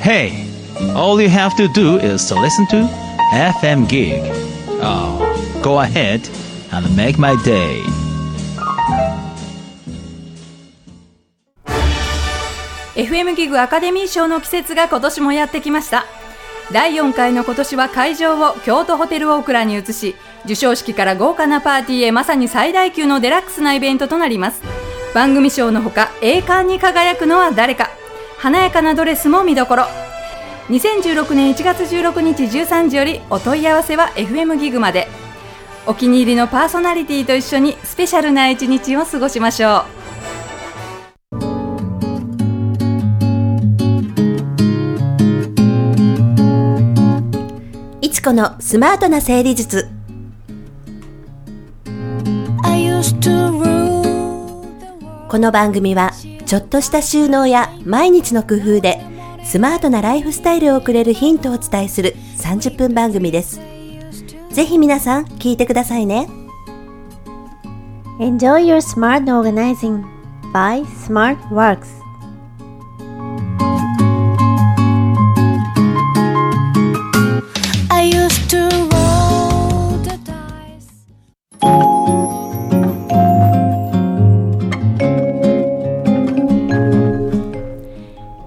Hey, all you have to do is to listen to FM Gig. Oh, go ahead and make my day. FM ギグアカデミー賞の季節が今年もやってきました。第4回の今年は会場を京都ホテルオークラに移し、受賞式から豪華なパーティーへ、まさに最大級のデラックスなイベントとなります。番組賞のほか、栄冠に輝くのは誰か、華やかなドレスも見どころ。2016年1月16日13時よりお問い合わせは FM ギグまで。お気に入りのパーソナリティと一緒にスペシャルな一日を過ごしましょう。Ichikoのスマートな整理術。この番組はちょっとした収納や毎日の工夫でスマートなライフスタイルをくれるヒントをお伝えする30分番組です。ぜひ皆さん聞いてくださいね。 Enjoy your smart organizing by Smart Works。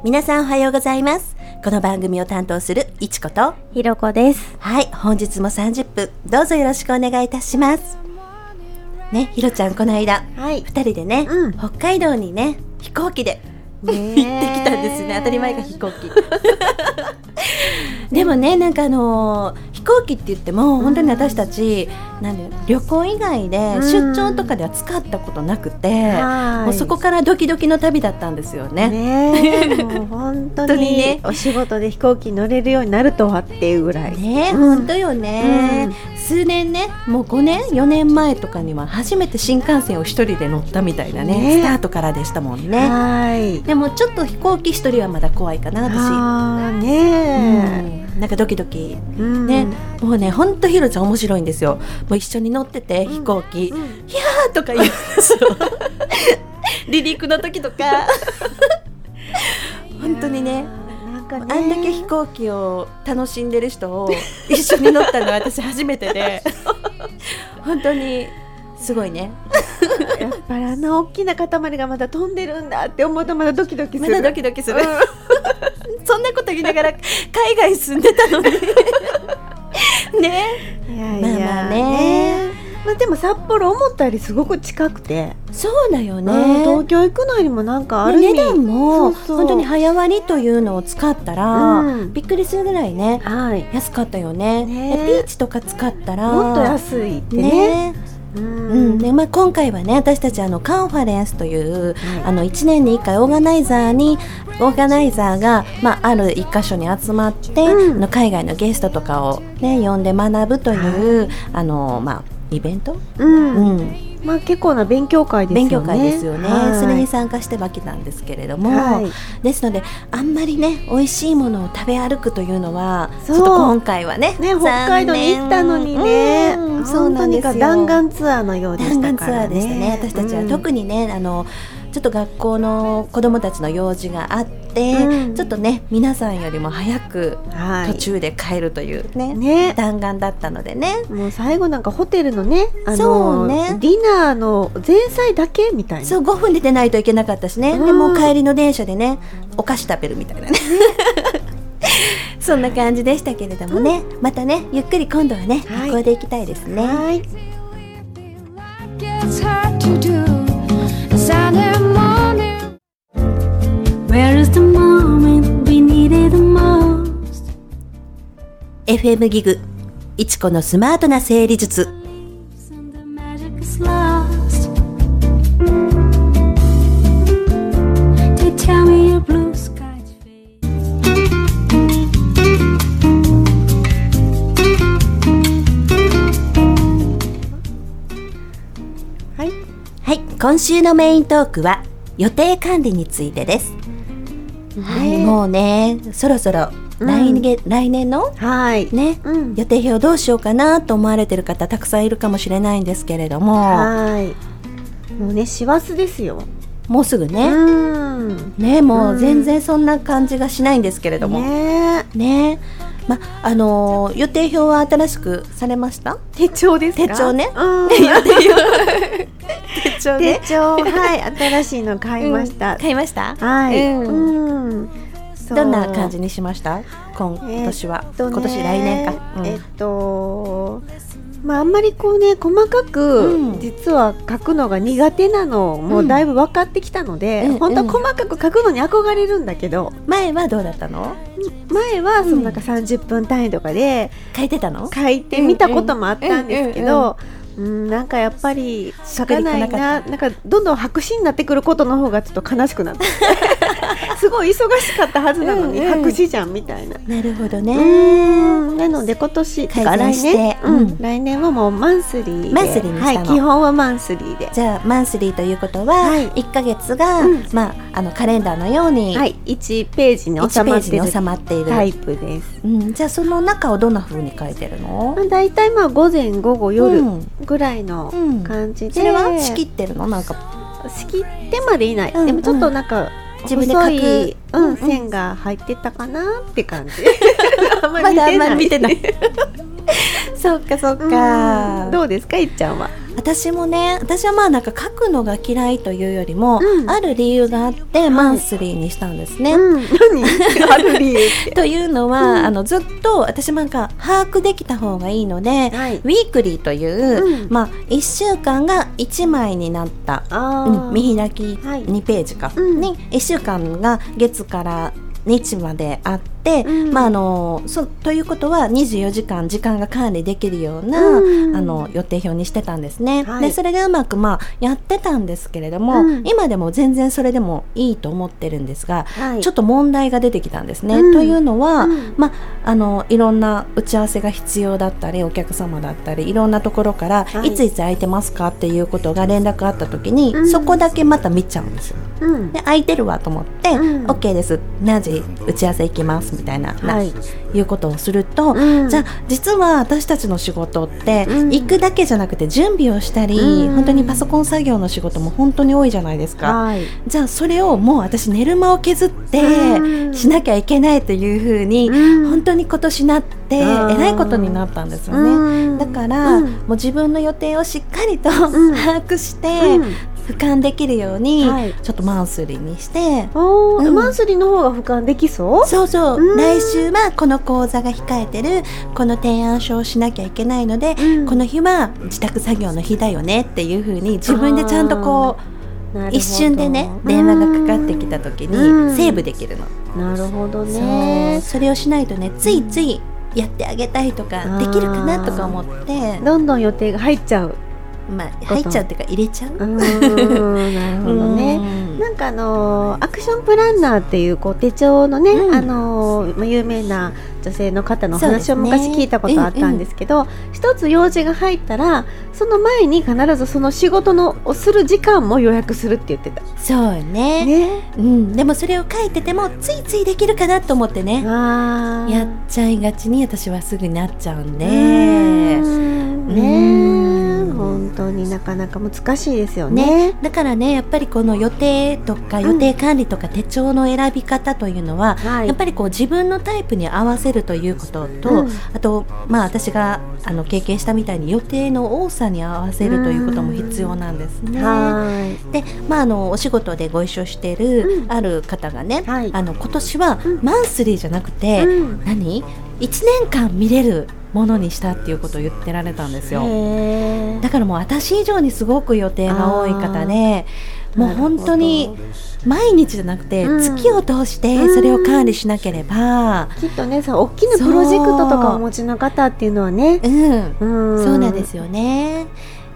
皆さんおはようございます。この番組を担当するいちことひろこです。はい、本日も30分どうぞよろしくお願いいたしますね。ひろちゃん、この間、はい、2人でね、うん、北海道にね飛行機で、行ってきたんですね。当たり前が飛行機でもね、なんか飛行機って言っても本当に私たち、旅行以外で出張とかでは使ったことなくて、もうそこからドキドキの旅だったんですよね。もう本当にね、お仕事で飛行機乗れるようになるとはっていうぐらいね、本当よね、数年ね、もう5年4年前とかには初めて新幹線を一人で乗ったみたいなね、スタートからでしたもんね。でもちょっと飛行機一人はまだ怖いかな、私。なんかドキドキ、ね、もうね、ほんとひろちゃん面白いんですよ。もう一緒に乗ってて、飛行機、いやーとか言うんですよ離陸の時とか本当にね、あんだけ飛行機を楽しんでる人を一緒に乗ったのは私初めてで本当にすごいねやっぱりあの大きな塊がまだ飛んでるんだって思うとまだドキドキする、そんなこと言いながら海外住んでたのにね。いや、まあね、まあ、でも札幌思ったよりすごく近くて、そうだよね、東京行くのよりもなんかある意味、値段も本当に早割りというのを使ったら、びっくりするぐらいね、安かったよね。ピーチとか使ったらもっと安いってね。まあ、今回はね、私たちカンファレンスという、1年に1回オーガナイザーが、ある1か所に集まって、海外のゲストとかを、ね、呼んで学ぶという、イベント、結構な勉強会ですよね。それに参加してはきたんですけれども、ですのであんまりね、美味しいものを食べ歩くというのはちょっと今回は ね、北海道に行ったのにね、そうなんですよ。弾丸ツアーのようでしたからね、私たちは。特にね、ちょっと学校の子どもたちの用事があって、ちょっとね、皆さんよりも早く途中で帰るという、弾丸だったのでね。もう最後なんかホテルのね、ディナーの前菜だけみたいな、5分で出ないといけなかったしね、でもう帰りの電車でね、お菓子食べるみたいなねそんな感じでしたけれどもね、またね、ゆっくり今度はね、旅行で行きたいですね。FM ギグいちこのスマートな整理術。今週のメイントークは予定管理についてです。もうね、そろそろ来年の、予定表どうしようかなと思われてる方たくさんいるかもしれないんですけれども、もうね、師走ですよ。もうすぐね、うん、ね、もう全然そんな感じがしないんですけれども、うん、ね、ま、予定表は新しくされました？手帳ですか？手帳ね、うん、手帳、はい、新しいの買いました、うん、買いました、はい、うんうん、どんな感じにしました？今年は、今年来年か、うん、まあ、あんまりこうね、細かく実は書くのが苦手なのもだいぶ分かってきたので、うん、本当は細かく書くのに憧れるんだけど、うん、前はどうだったの？前はそのなんか30分単位とかで書いてたの？書いてみたこともあったんですけど、なんかやっぱり書かないな、なんかどんどん白紙になってくることの方がちょっと悲しくなってすごい忙しかったはずなのに白紙じゃんみたいな、うんうん、なるほどね、なので今年改善して来年、うん、来年はもうマンスリーで、マンスリーにしたの、はい、基本はマンスリーで。じゃあマンスリーということは、はい、1ヶ月が、うん、まあ、カレンダーのように、はい、1ページに収まっているタイプです、うん、じゃあその中をどんな風に書いてるの？だいたいまあ午前午後夜、うんぐらいの感じで、うん、それは仕切ってるの？なんか仕切ってまでいない、うんうん、でもちょっとなんか自分で描く、うんうん、線が入ってたかなって感じまだあんまり見てないそうかそうか、どうですかいっちゃんは？私もね、私はまあなんか書くのが嫌いというよりも、うん、ある理由があってマンスリーにしたんですね、うん、何ある理由ってというのは、うん、ずっと私なんか把握できた方がいいので、はい、ウィークリーという、うん、まあ、1週間が1枚になった、うん、見開き2ページか、はい、に1週間が月から日まであって、うん、まあ、ということは24時間時間が管理できるような、うん、予定表にしてたんですね、はい、でそれでうまく、まあ、やってたんですけれども、うん、今でも全然それでもいいと思ってるんですが、はい、ちょっと問題が出てきたんですね、うん、というのは、うん、まあ、いろんな打ち合わせが必要だったりお客様だったりいろんなところから、はい、いついつ空いてますかっていうことが連絡あった時に、うん、そこだけまた見ちゃうんですよ、うん、で空いてるわと思って、うん、OK です、何時打ち合わせ行きますみたいな、はい、いうことをすると、うん、じゃあ実は私たちの仕事って行くだけじゃなくて準備をしたり、うん、本当にパソコン作業の仕事も本当に多いじゃないですか、はい、じゃあそれをもう私寝る間を削ってしなきゃいけないという風に、うん、本当に今年なってえらいことになったんですよね、うん、だから、うん、もう自分の予定をしっかりと、うん、把握して、うん、俯瞰できるように、はい、ちょっとマンスリーにして、うん、マンスリーの方が俯瞰できそう？そうそう、来週はこの講座が控えてる、この提案書をしなきゃいけないので、うん、この日は自宅作業の日だよねっていう風に自分でちゃんとこう一瞬でね、電話がかかってきた時にセーブできるの。なるほどね。それをしないとね、ついついやってあげたいとかできるかなとか思ってどんどん予定が入っちゃう、まあ、入っちゃうっていうか入れちゃう。なるほどね。なんかアクションプランナーっていう、こう手帳のね、うん、有名な女性の方のお話を昔聞いたことあったんですけど、一つ用事が入ったらその前に必ずその仕事のをする時間も予約するって言ってた。そうね。ね、うん、でもそれを書いててもついついできるかなと思ってね、あ、やっちゃいがちに私はすぐなっちゃうんで、本当になかなか難しいですよ ね。だからね、やっぱりこの予定とか予定管理とか手帳の選び方というのは、うん、やっぱりこう自分のタイプに合わせるということと、うん、あと、まあ、私が経験したみたいに予定の多さに合わせるということも必要なんですね、うん、はい。で、まあ、お仕事でご一緒しているある方がね、うん、はい、今年はマンスリーじゃなくて、うん、1年間見れるものにしたっていうことを言ってられたんですよ。だからもう私以上にすごく予定が多い方で、もう本当に毎日じゃなくて月を通してそれを管理しなければ、うん、きっとね、大きなプロジェクトとかお持ちの方っていうのはね、うんうん、そうなんですよね。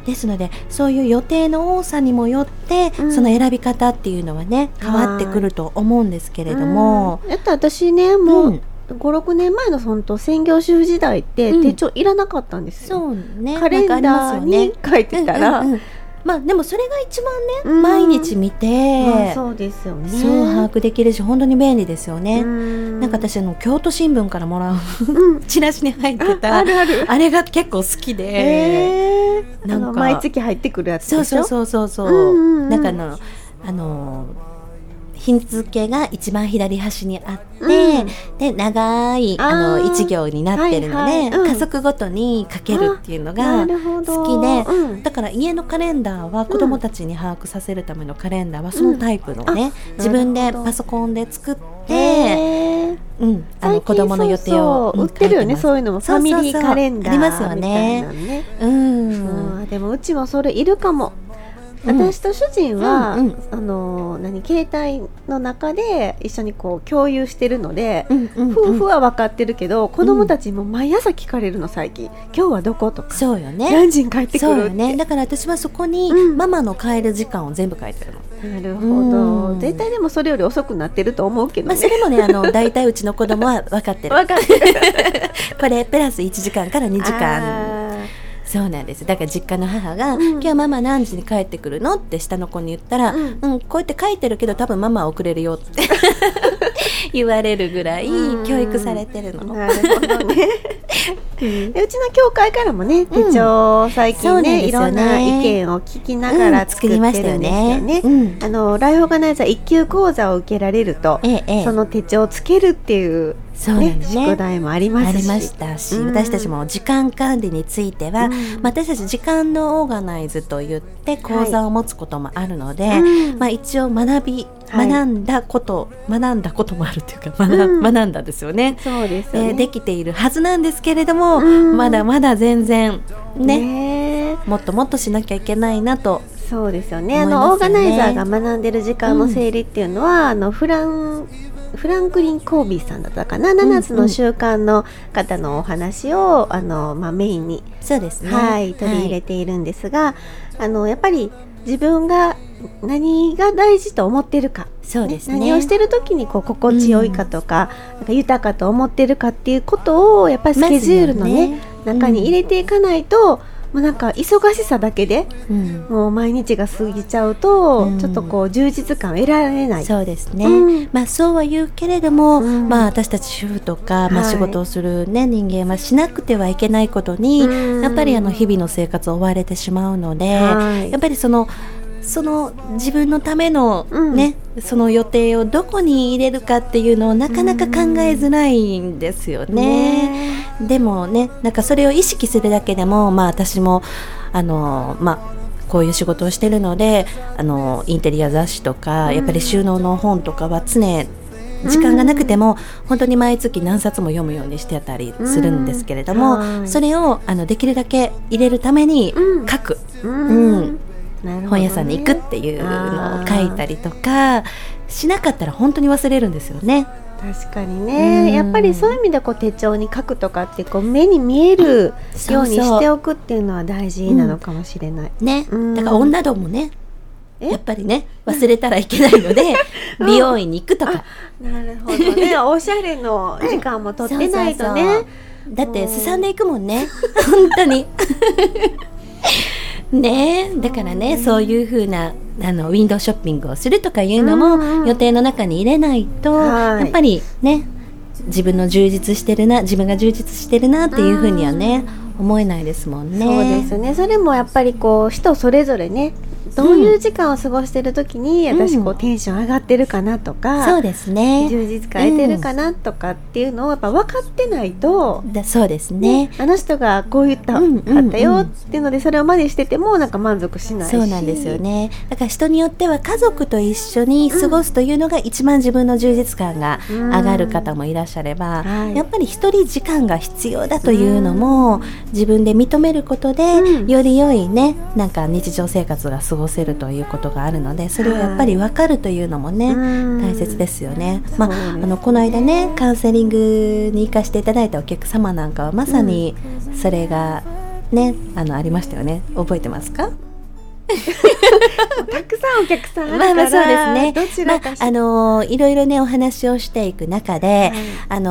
ですので、そういう予定の多さにもよって、うん、その選び方っていうのはね、変わってくると思うんですけれども、だって私ね、もう、うん、5、6年前の本当専業主婦時代って手帳いらなかったんですよ、うん、そうね、カレンダーに書いてたら、うんうんうん、まあ、でもそれが一番ね、うん、毎日見て、まあ、そうですよね、そう把握できるし本当に便利ですよね。なんか私京都新聞からもらうチラシに入ってた、うん、あれが結構好きで、なんか毎月入ってくるやつでしょ。そうそうそうそう、うんうんうん、なんか品付けが一番左端にあって、うん、で長い一行になってるので、はいはい、うん、家族ごとに書けるっていうのが好きで、うん、だから家のカレンダーは子どもたちに把握させるためのカレンダーはそのタイプのね、うん、自分でパソコンで作って、うん、子どもの予定を売ってるよね、そういうのもファミリーカレンダーみたいなね、うん、うん、でもうちもそれいるかも。私と主人は、うんうん、携帯の中で一緒にこう共有してるので、うんうんうん、夫婦は分かってるけど子供たちも毎朝聞かれるの、最近今日はどことか、そうよね、何時に帰ってくるって、そうよね、だから私はそこにママの帰る時間を全部書いてるの、うん、なるほど、うん、絶対でもそれより遅くなってると思うけど、ね、まあ、それもね大体うちの子供は分かってるこれプラス1時間から2時間、そうなんです。だから実家の母が、うん、今日ママ何時に帰ってくるのって下の子に言ったら、うんうん、こうやって書いてるけど多分ママは遅れるよって言われるぐらい教育されてるの。なるほどねうちの教会からもね、手帳最近 ね、いろんな意見を聞きながら作ってるんですよね、うん、ライフオーガナイザー1級講座を受けられると、ええ、その手帳をつけるっていうそうね、宿題もありますし、ありましたし、うん、私たちも時間管理については、うん、私たち時間のオーガナイズといって講座を持つこともあるので、はい、まあ、一応学んだこともあるというか、うん、学んだんですよね。そうですよね、できているはずなんですけれども、うん、まだまだ全然 ね、もっともっとしなきゃいけないなと。そうですよね、オーガナイザーが学んでる時間の整理っていうのは、うん、フランクリン・コービーさんだったかな、7つの習慣の方のお話をメインに、そうですね、はい、取り入れているんですが、はい、やっぱり自分が何が大事と思ってるか、そうですね、何をしてる時に心地よいかとか、うん、なんか豊かと思ってるかっていうことをやっぱりスケジュールの、ね、中に入れていかないと、うん、もうなんか忙しさだけで、うん、もう毎日が過ぎちゃうと、うん、ちょっと充実感を得られない。そうですね、うん、まあ、そうは言うけれども、うん、まあ、私たち主婦とか、まあ、仕事をする、ね、はい、人間はしなくてはいけないことに、うん、やっぱり日々の生活を追われてしまうので、はい、やっぱりその自分のための、ね、うん、その予定をどこに入れるかっていうのをなかなか考えづらいんですよね、うん、でもね、なんかそれを意識するだけでも、まあ、私もこういう仕事をしているのでインテリア雑誌とか、やっぱり収納の本とかは常に時間がなくても、うん、本当に毎月何冊も読むようにしてたりするんですけれども、うん、それをできるだけ入れるために書く、うんうんうん、ね、本屋さんに行くっていうのを書いたりとかしなかったら本当に忘れるんですよね。確かにね、やっぱりそういう意味で手帳に書くとかって目に見えるようにしておくっていうのは大事なのかもしれない、うん、ね、だから女どもね、やっぱりね、忘れたらいけないので美容院に行くとか、うん、なるほどね、おしゃれの時間も取ってないとね、そうそうそう、だってすさんでいくもんね本当にね、だからね、そういう風なウィンドウショッピングをするとかいうのも予定の中に入れないと、やっぱりね、自分が充実してるなっていう風にはね、思えないですもんね。そうですね、それもやっぱり人それぞれね、どういう時間を過ごしてる時に、うん、私テンション上がってるかなとか、そうですね、充実感得てるかなとかっていうのをやっぱ分かってないと、うん、そうですね、あの人がこう言った、うんうんうん、あったよっていうのでそれを真似しててもなんか満足しないし、そうなんですよね。だから人によっては家族と一緒に過ごすというのが一番自分の充実感が上がる方もいらっしゃれば、うん、はい、やっぱり一人時間が必要だというのも自分で認めることで、うん、より良いね、なんか日常生活が過ごせるということがあるので、それをやっぱり分かるというのもね、大切ですよね。まあ、この間ね、カウンセリングに行かせていただいたお客様なんかはまさにそれがね、ありましたよね。覚えてますか？たくさんお客さんあるから、まあ、まあそうですね、まあ、いろいろねお話をしていく中で、はい、ち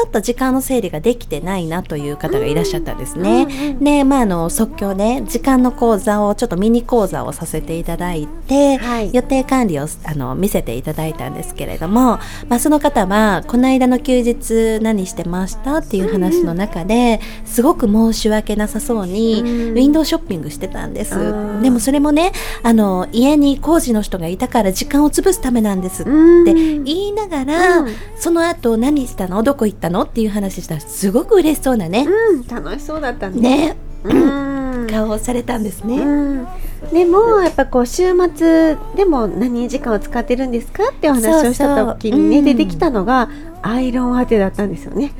ょっと時間の整理ができてないなという方がいらっしゃったんですね、うん、で、まあ、即興で、ね、時間の講座をちょっとミニ講座をさせていただいて、はい、予定管理を見せていただいたんですけれども、まあ、その方はこの間の休日何してましたっていう話の中で、すごく申し訳なさそうにウィンドウショッピングしてたんです。でもそれもね、家に工事の人がいたから時間を潰すためなんですって言いながら、その後何したのどこ行ったのっていう話したらすごく嬉しそうなね、楽しそうだったんですね、顔をされたんですね。でもやっぱこう週末でも何時間を使ってるんですかってお話をした時にね、出てきたのがアイロン当てだったんですよね、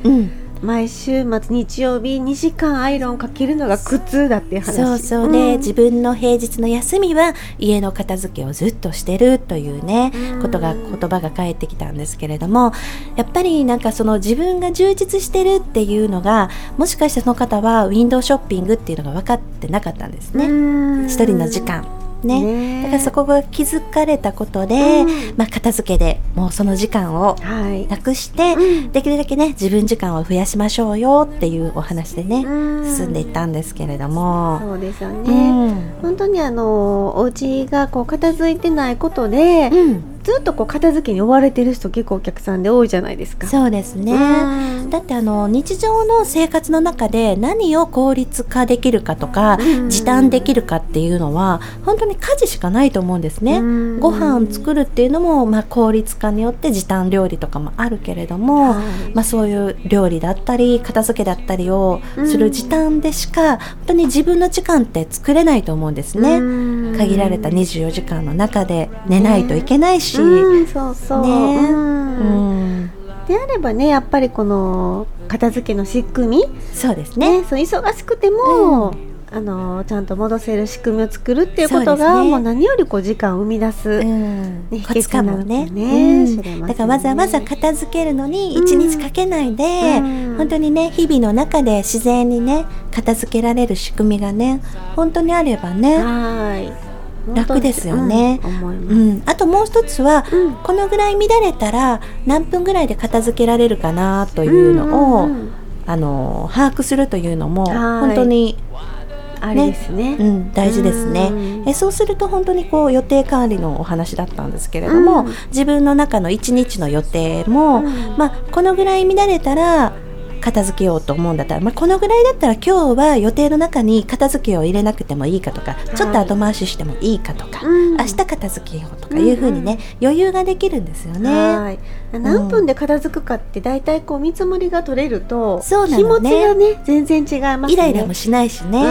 毎週末日曜日2時間アイロンかけるのが苦痛だっていう話。そうそうね、自分の平日の休みは家の片付けをずっとしてるというね、言葉が返ってきたんですけれども、やっぱりなんかその自分が充実してるっていうのが、もしかしてその方はウィンドウショッピングっていうのが分かってなかったんですね。一人の時間ね、だからそこが気づかれたことで、片付けでもうその時間をなくして、できるだけね自分時間を増やしましょうよっていうお話でね、進んでいったんですけれども、そうですよね、本当にお家がこう片付いてないことで、ずっとこう片付けに追われてる人結構お客さんで多いじゃないですか。そうですね、だって日常の生活の中で何を効率化できるかとか、時短できるかっていうのは本当に家事しかないと思うんですね。ご飯作るっていうのも、効率化によって時短料理とかもあるけれども、そういう料理だったり片付けだったりをする時短でしか本当に自分の時間って作れないと思うんですね。限られた24時間の中で寝ないといけないし、そうそう、であればね、やっぱりこの片付けの仕組み、そうですね、そう忙しくても、ちゃんと戻せる仕組みを作るっていうことが、もう何よりこう時間を生み出す、秘訣かもね、だからわざわざ片付けるのに1日かけないで、本当にね日々の中で自然にね片付けられる仕組みがね本当にあればね、楽ですよね、あともう一つは、このぐらい乱れたら何分ぐらいで片付けられるかなというのを、把握するというのも本当にあれですね、大事ですね。そうすると本当にこう予定管理のお話だったんですけれども、自分の中の1日の予定も、このぐらい乱れたら片付けようと思うんだったら、このぐらいだったら今日は予定の中に片付けを入れなくてもいいかとか、ちょっと後回ししてもいいかとか、明日片付けようとかいう風にね、余裕ができるんですよね。何分で片付くかってだいたいこう見積もりが取れると、気持ちがね全然違いますね。イライラもしないしね、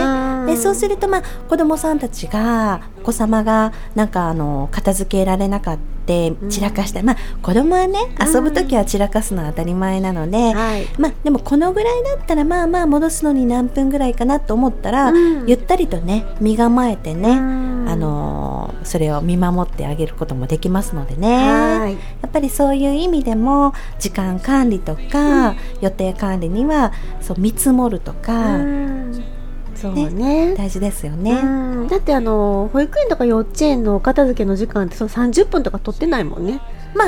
でそうすると子供さんたちが、お子様がなんか片付けられなかった散らかした、子供はね遊ぶときは散らかすのは当たり前なので、でもこのぐらいだったら戻すのに何分ぐらいかなと思ったら、ゆったりとね身構えてね、それを見守ってあげることもできますのでね、やっぱりそういう意味でも時間管理とか、予定管理にはそう見積もるとか、そうね、大事ですよね、だって保育園とか幼稚園のお片付けの時間ってその30分とか取ってないもんね。お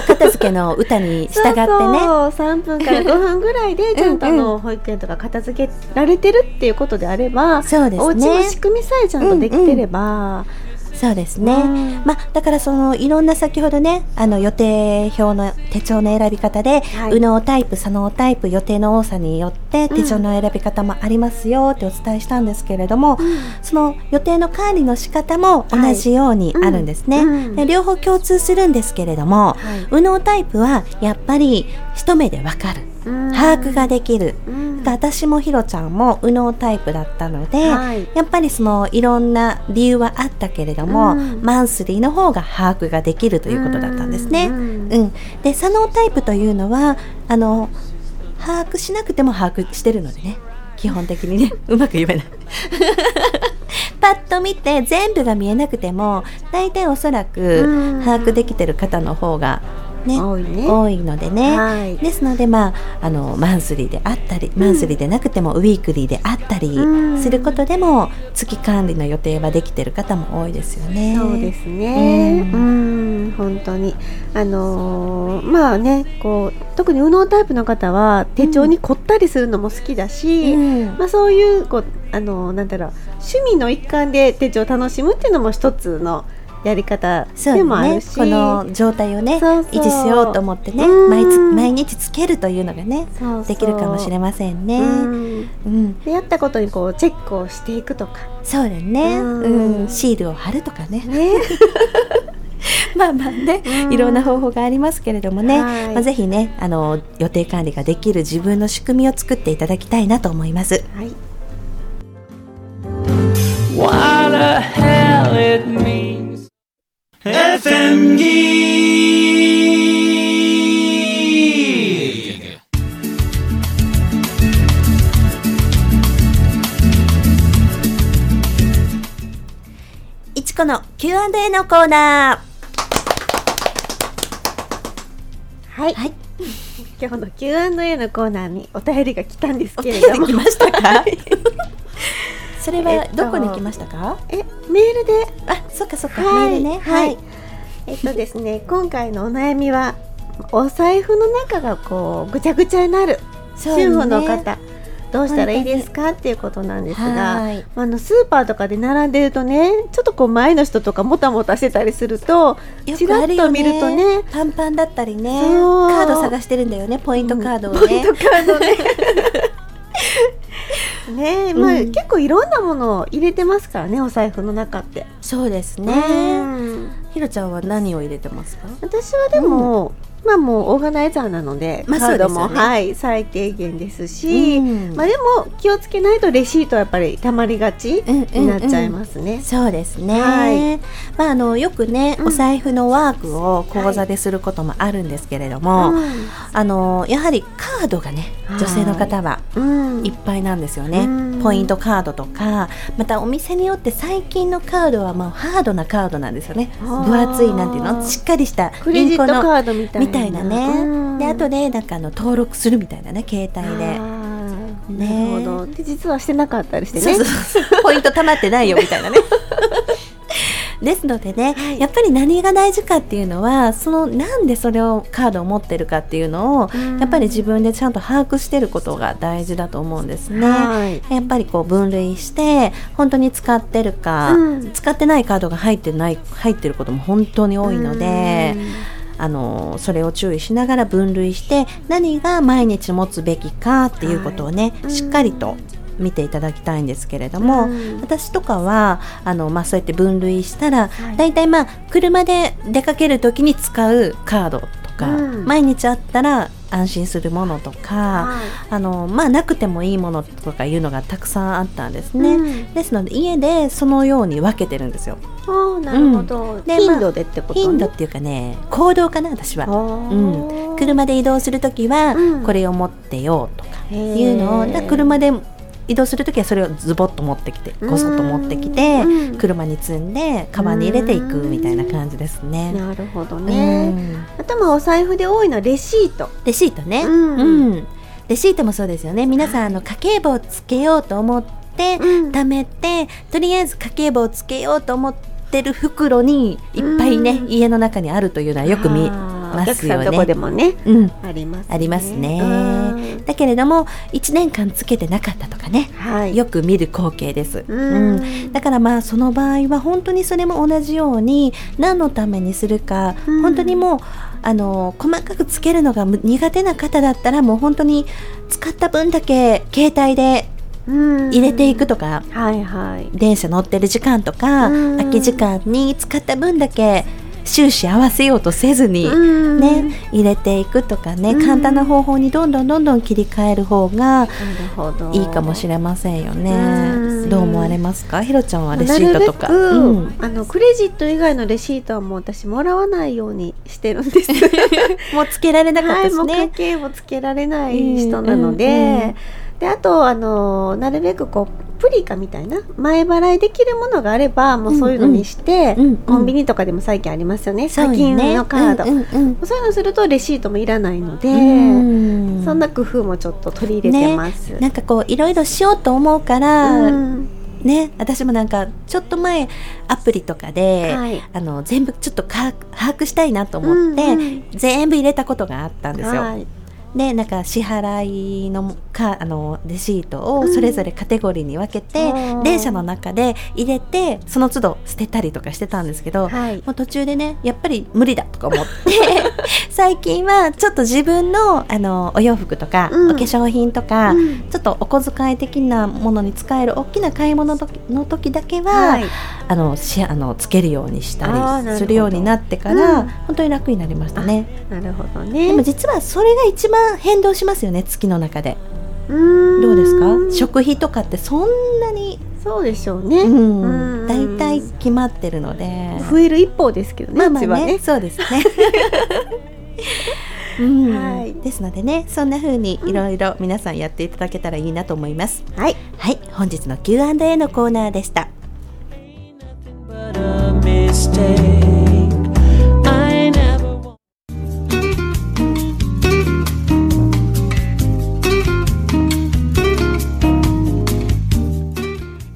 片付けの歌に従ってね3分から5分ぐらいでちゃんと保育園とか片付けられてるっていうことであれば、お家の仕組みさえちゃんとできてれば、そうですね、だからいろんな先ほどね予定表の手帳の選び方で、右脳タイプ左脳タイプ予定の多さによって手帳の選び方もありますよってお伝えしたんですけれども、その予定の管理の仕方も同じようにあるんですね、で両方共通するんですけれども、右脳タイプはやっぱり一目でわかる、把握ができる、私もひろちゃんも右脳タイプだったので、やっぱりいろんな理由はあったけれども、マンスリーの方が把握ができるということだったんですね、で左脳タイプというのは把握しなくても把握してるのでね、基本的にねうまく言えないパッと見て全部が見えなくても大体おそらく把握できてる方の方が多いのでね、ですので、マンスリーであったり、マンスリーでなくてもウィークリーであったりすることでも、月管理の予定はできてる方も多いですよね。そうですね、本当にこう特に右脳タイプの方は手帳に凝ったりするのも好きだし、そういう趣味の一環で手帳を楽しむっていうのも一つのやり方でもあるし、そうね、この状態をね、そうそう維持しようと思ってね、毎日つけるというのがね、そうそうできるかもしれませんね、うんうん、でやったことにこうチェックをしていくとか、そうだね、うん、シールを貼るとかね、まあまあね、いろんな方法がありますけれどもね、まあ、ぜひね予定管理ができる自分の仕組みを作っていただきたいなと思います、はい。What the hell it means FM Gig。 Ichikoの Q&A のコーナー。はい、はい、今日の Q&A のコーナーにお便りが来たんですけれども、お便り来ましたか？それはどこに来ましたか？メールで、あ、そっかそっか、はい、メールね、はい、はい、ですね、今回のお悩みはお財布の中がこうぐちゃぐちゃになる、そうね、主婦の方どうしたらいいですかっていうことなんですが、はい、スーパーとかで並んでるとね、ちょっとこう前の人とかもたもたしてたりすると、ちらっと見るとね、パンパンだったりね、カード探してるんだよね、ポイントカードをね、ポイントカードねねえ、まあ、うん、結構いろんなものを入れてますからね、お財布の中って。そうですね、うん、ひろちゃんは何を入れてますか？私はでも、うん、まあもうオーガナイザーなので、まあ、カードも、ね、はい、最低限ですし、うん、まあでも気をつけないとレシートはやっぱり溜まりがちになっちゃいますね、うんうんうん、そうですね、はい、まあ、よくね、うん、お財布のワークを講座ですることもあるんですけれども、はい、やはりカードがね、女性の方はいっぱいなんですよね、うん、ポイントカードとか、またお店によって最近のカードはもうハードなカードなんですよね、分厚い、なんていうの、しっかりしたクレジットカードみたい なね、うん、であとね、なんか登録するみたいなね、携帯で、ね、なるほど、で実はしてなかったりしてね、そうそうそうポイント溜まってないよみたいなねですのでね、はい、やっぱり何が大事かっていうのは、そのなんでそれをカードを持ってるかっていうのを、うん、やっぱり自分でちゃんと把握してることが大事だと思うんですね、はい、やっぱりこう分類して本当に使ってるか、うん、使ってないカードが入ってることも本当に多いので、うん、それを注意しながら分類して、何が毎日持つべきかっていうことをね、はい、しっかりと見ていただきたいんですけれども、うん、私とかはまあ、そうやって分類したら、はい、だいたいまあ車で出かけるときに使うカードとか、うん、毎日あったら安心するものとか、はい、まあ、なくてもいいものとかいうのがたくさんあったんですね、うん、ですので家でそのように分けてるんですよ。あ、なるほど、うん、で頻度でってこと、ね、頻度っていうかね、行動かな、私は、うん、車で移動するときはこれを持ってようとかいうのを、うん、だから車で移動するときはそれをズボッと持ってきて、ごそっと持ってきて、車に積んでカバンに入れていくみたいな感じですね。なるほどね、うん、あとまあお財布で多いのはレシートね、うんうん、レシートもそうですよね。皆さん家計簿をつけようと思って、うん、貯めて、とりあえず家計簿をつけようと思ってる袋にいっぱいね、うん、家の中にあるというのはよく見ますよね。お客さんとこでもね、うん、ありますね、ありますね、うん、だけれども1年間つけてなかったとかね、はい、よく見る光景です、うんうん、だからまあその場合は本当にそれも同じように何のためにするか、うん、本当にもう細かくつけるのが苦手な方だったら、もう本当に使った分だけ携帯で入れていくとか、はいはい、電車乗ってる時間とか、空き時間に使った分だけ収支合わせようとせずに、ね、入れていくとかね、簡単な方法にどんどん切り替える方がいいかもしれませんよね。どう思われますか？ひろちゃんはレシートとか、うん、クレジット以外のレシートはもう私もらわないようにしてるんですもうつけられなかったですね、はい、もう家計もつけられない人なので、であとなるべくこうプリカみたいな前払いできるものがあれば、もうそういうのにして、うんうん、コンビニとかでも最近ありますよね、課金のカード、うんうんうん、そういうのするとレシートもいらないので、うん、そんな工夫もちょっと取り入れてます、ね、なんかこういろいろしようと思うから、うんね、私もなんかちょっと前アプリとかで、はい、全部ちょっと把握したいなと思って、うんうん、全部入れたことがあったんですよ、はい、でなんか支払い のレシートをそれぞれカテゴリーに分けて、うん、電車の中で入れてその都度捨てたりとかしてたんですけど、はい、もう途中でねやっぱり無理だとか思って最近はちょっと自分 のお洋服とか、うん、お化粧品とか、うん、ちょっとお小遣い的なものに使える大きな買い物の時だけは、はい、つけるようにしたりするようになってから、うん、本当に楽になりましたね。なるほどね。でも実はそれが一番変動しますよね、月の中で。どうですか？食費とかってそんなに。そうでしょうね、うん、だいたい決まってるので増える一方ですけどね、まあまあね、うちはね。そうですね、うんはい、ですのでね、そんな風にいろいろ皆さんやっていただけたらいいなと思います、うん、はい、はい、本日の Q&A のコーナーでした。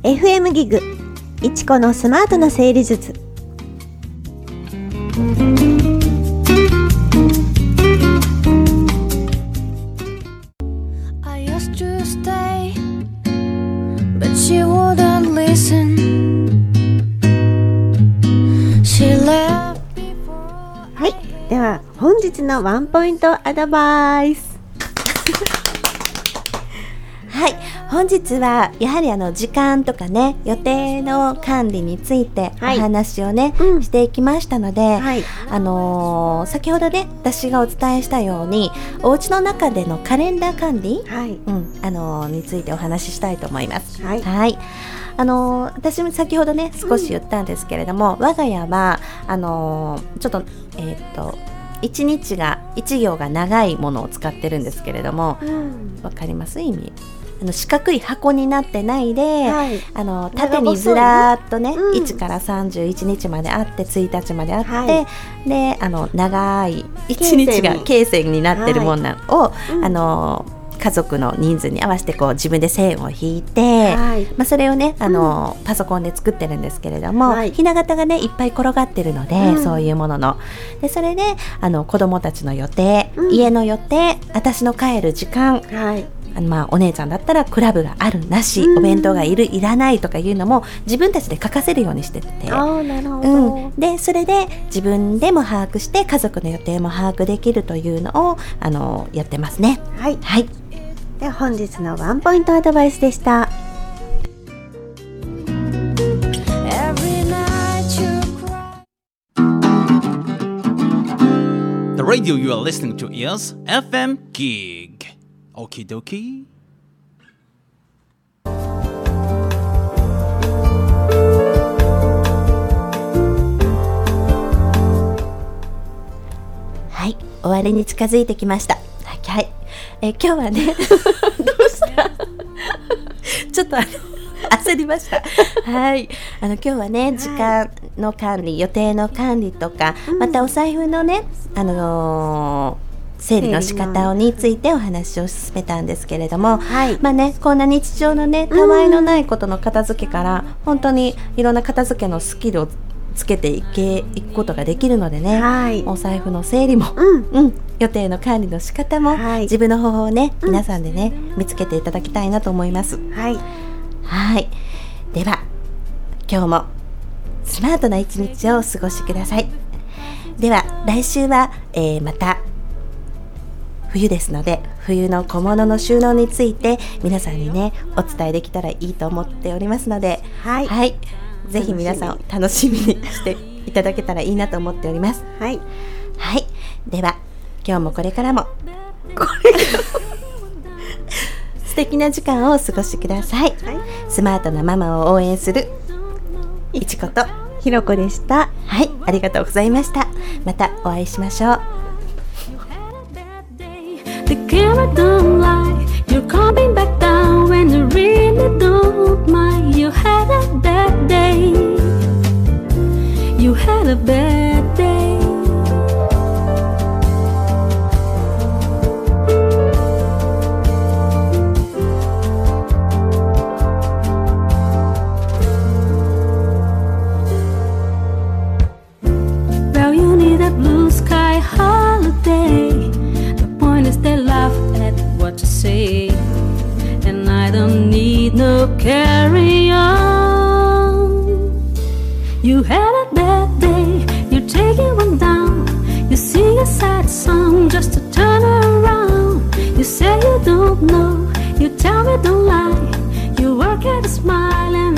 FM ギグ、いちこのスマートな整理術。はい、では本日のワンポイントアドバイスはい、本日はやはり時間とかね、予定の管理についてお話をね、はい、していきましたので、はい、先ほどね私がお伝えしたようにお家の中でのカレンダー管理、はい、うん、についてお話ししたいと思います。はい、はい、私も先ほどね少し言ったんですけれども、うん、我が家はちょっと1日が1行が長いものを使ってるんですけれども、うん、わかります意味。四角い箱になってないで、はい、縦にずらーっとね、うん、1から31日まであって1日まであって、はい、で長い1日が形成になってるものを、はい、家族の人数に合わせてこう自分で線を引いて、はい、まあ、それをねうん、パソコンで作ってるんですけれども、はい、ひな形がねいっぱい転がってるので、うん、そういうものので、それで子供たちの予定、うん、家の予定、私の帰る時間、はい、まあ、お姉ちゃんだったらクラブがあるなし、うん、お弁当がいるいらないとかいうのも自分たちで書かせるようにしてて、あ、なるほど、うん、でそれで自分でも把握して家族の予定も把握できるというのをやってますね。はい、はい、で本日のワンポイントアドバイスでした。The radio you are listening to is FM Gig。オキドキ。はい、終わりに近づいてきました。はい、今日はねどうしたちょっと焦りましたはい、今日はね時間の管理、予定の管理とか、うん、またお財布のね整理の仕方についてお話を進めたんですけれども、はい、まあね、こんな日常のねたわいのないことの片付けから、うん、本当にいろんな片付けのスキルをつけていくことができるのでね、はい、お財布の整理も、うんうん、予定の管理の仕方も、はい、自分の方法をね皆さんでね、うん、見つけていただきたいなと思います。はい、はい、では今日もスマートな一日をお過ごしください。では来週は、また冬ですので冬の小物の収納について皆さんにねお伝えできたらいいと思っておりますので、はい、はい、ぜひ皆さんを楽しみにしていただけたらいいなと思っております。はい、はい、では今日もこれからも素敵な時間をお過ごしください。はい、スマートなママを応援するいちことひろこでした。はい、ありがとうございました。またお会いしましょう。The camera don't lie, you're coming back down when you really don't mind. You had a bad day, you had a bad day. Well, you need a blue sky holiday. They laugh carry on. You had a bad day, you take it one down. You sing a sad song just to turn around. You say you don't know, you tell me don't lie. You work at a smile and